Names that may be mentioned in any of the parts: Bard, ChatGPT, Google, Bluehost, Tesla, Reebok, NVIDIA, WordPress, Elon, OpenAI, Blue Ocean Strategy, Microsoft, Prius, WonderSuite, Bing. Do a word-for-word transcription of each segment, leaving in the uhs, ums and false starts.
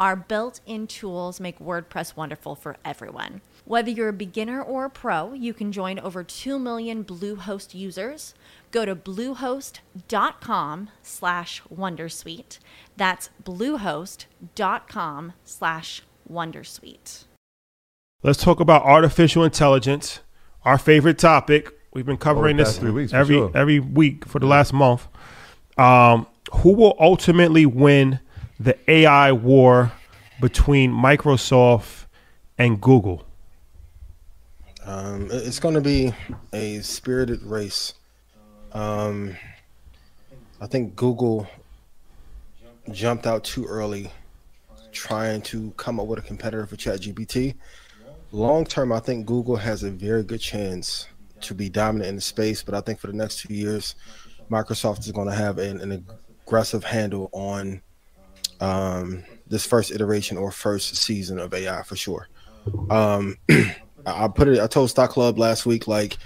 our built-in tools make WordPress wonderful for everyone. Whether you're a beginner or a pro, you can join over two million Bluehost users. Go to bluehost.com slash wondersuite. That's bluehost.com slash wondersuite. Let's talk about artificial intelligence, our favorite topic. We've been covering oh, this three weeks, every sure. every week for the last month. Um, who will ultimately win the A I war between Microsoft and Google? Um, it's going to be a spirited race. Um, I think Google jumped out too early trying to come up with a competitor for ChatGPT. Long term, I think Google has a very good chance to be dominant in the space, but I think for the next two years, Microsoft is going to have an, an aggressive handle on um, this first iteration or first season of A I for sure. Um, I put it, I told Stock Club last week, like,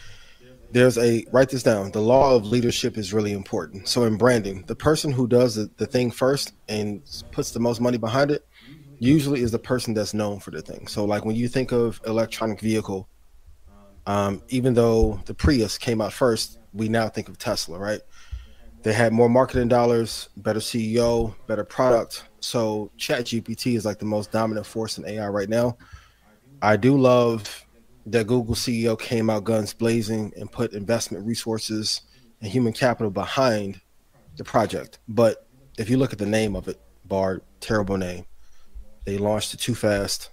there's a, write this down. The law of leadership is really important. So in branding, the person who does the, the thing first and puts the most money behind it usually is the person that's known for the thing. So like when you think of electronic vehicle, um, even though the Prius came out first, we now think of Tesla, right? They had more marketing dollars, better C E O, better product. So ChatGPT is like the most dominant force in A I right now. I do love that Google C E O came out guns blazing and put investment resources and human capital behind the project. But if you look at the name of it, Bard, terrible name. They launched it too fast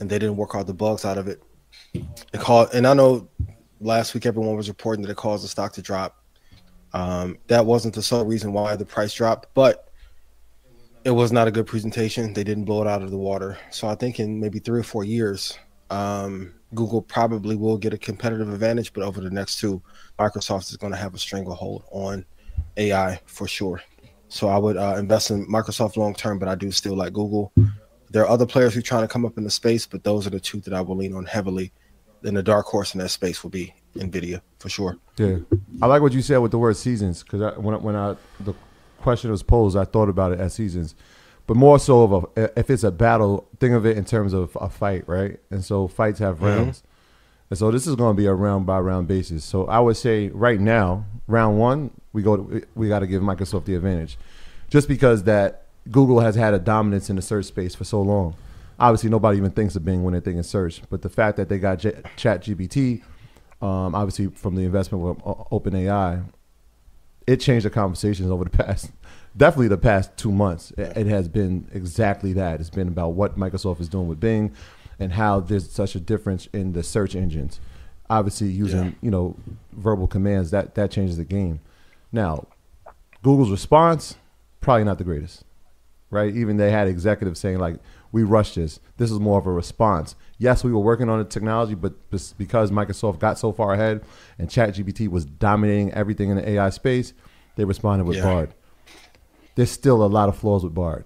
and they didn't work all the bugs out of it. It caused, and I know last week everyone was reporting that it caused the stock to drop. Um, that wasn't the sole reason why the price dropped, but it was not a good presentation. They didn't blow it out of the water. So I think in maybe three or four years, um, Google probably will get a competitive advantage, but over the next two, Microsoft is going to have a stranglehold on A I for sure. So I would uh, invest in Microsoft long-term, but I do still like Google. There are other players who are trying to come up in the space, but those are the two that I will lean on heavily. Then the dark horse in that space will be NVIDIA for sure. Yeah. I like what you said with the word seasons, because I, when, when I, the question was posed, I thought about it as seasons, but more so of a, if it's a battle, think of it in terms of a fight, right? And so fights have rounds. Mm-hmm. And so this is going to be a round by round basis. So I would say right now, round one, we go to, we got to give Microsoft the advantage just because that Google has had a dominance in the search space for so long. Obviously, nobody even thinks of Bing when they think of search, but the fact that they got J- ChatGPT, um, obviously from the investment with OpenAI, it changed the conversations over the past, definitely the past two months. It, it has been exactly that. It's been about what Microsoft is doing with Bing and how there's such a difference in the search engines. Obviously using, yeah. you know, verbal commands, that, that changes the game. Now, Google's response, probably not the greatest, right? Even they had executives saying like, we rushed this. This is more of a response. Yes, we were working on the technology, but because Microsoft got so far ahead and ChatGPT was dominating everything in the A I space, they responded with yeah. Bard. There's still a lot of flaws with Bard,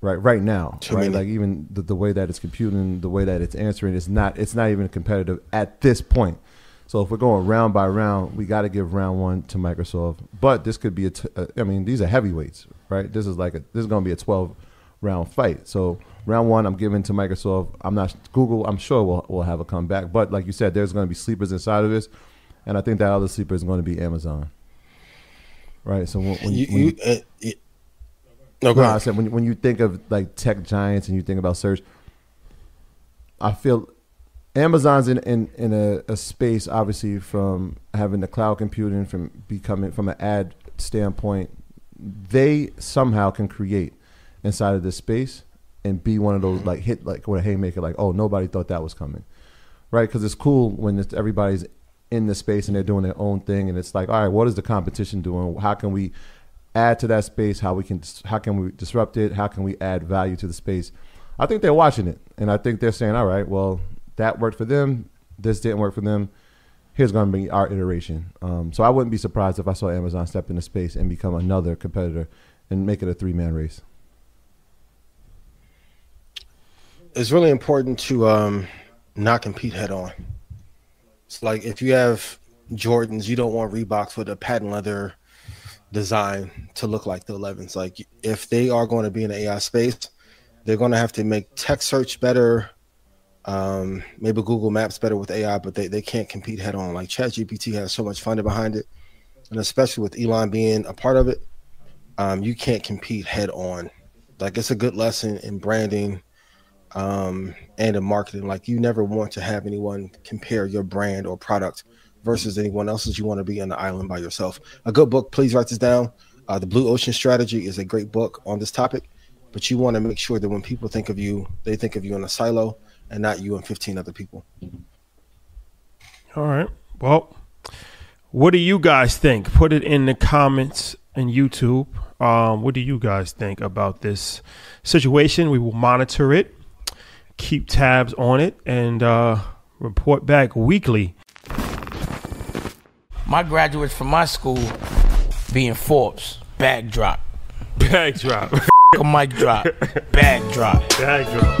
right? Right now, Too right? Many. Like even the, the way that it's computing, the way that it's answering, it's not. It's not even competitive at this point. So if we're going round by round, we got to give round one to Microsoft. But this could be a. T- I mean, these are heavyweights, right? This is like a, this is going to be a twelve round fight. So round one, I'm giving to Microsoft. I'm not Google. I'm sure we'll, we'll have a comeback. But like you said, there's going to be sleepers inside of this. And I think that other sleeper is going to be Amazon. Right. So when, when you, when you, uh, it, no, no, I said, when, when you think of like tech giants and you think about search, I feel Amazon's in, in, in a, a space, obviously, from having the cloud computing, from becoming from an ad standpoint, they somehow can create inside of this space and be one of those like hit like with a haymaker, like, oh, nobody thought that was coming. Right. Because it's cool when it's, everybody's in the space and they're doing their own thing. And it's like, all right, what is the competition doing? How can we add to that space? How we can, how can we disrupt it? How can we add value to the space? I think they're watching it. And I think they're saying, all right, well, that worked for them. This didn't work for them. Here's going to be our iteration. Um, so I wouldn't be surprised if I saw Amazon step into space and become another competitor and make it a three-man race. It's really important to um, not compete head-on. It's like if you have Jordans, you don't want Reeboks with a patent leather design to look like the elevens. Like if they are going to be in the A I space, they're going to have to make tech search better, um, maybe Google Maps better with A I, but they, they can't compete head on. Like ChatGPT has so much funding behind it, and especially with Elon being a part of it, um, you can't compete head on. Like it's a good lesson in branding um, and in marketing. Like you never want to have anyone compare your brand or product versus anyone else's. You want to be on the island by yourself. A good book, please write this down. Uh, the Blue Ocean Strategy is a great book on this topic. But you want to make sure that when people think of you, they think of you in a silo and not you and fifteen other people. All right. Well, what do you guys think? Put it in the comments and YouTube. Um, what do you guys think about this situation? We will monitor it, keep tabs on it, and uh, report back weekly. My graduates from my school being Forbes, bag drop. Bag drop. A mic drop, bag drop, bag drop.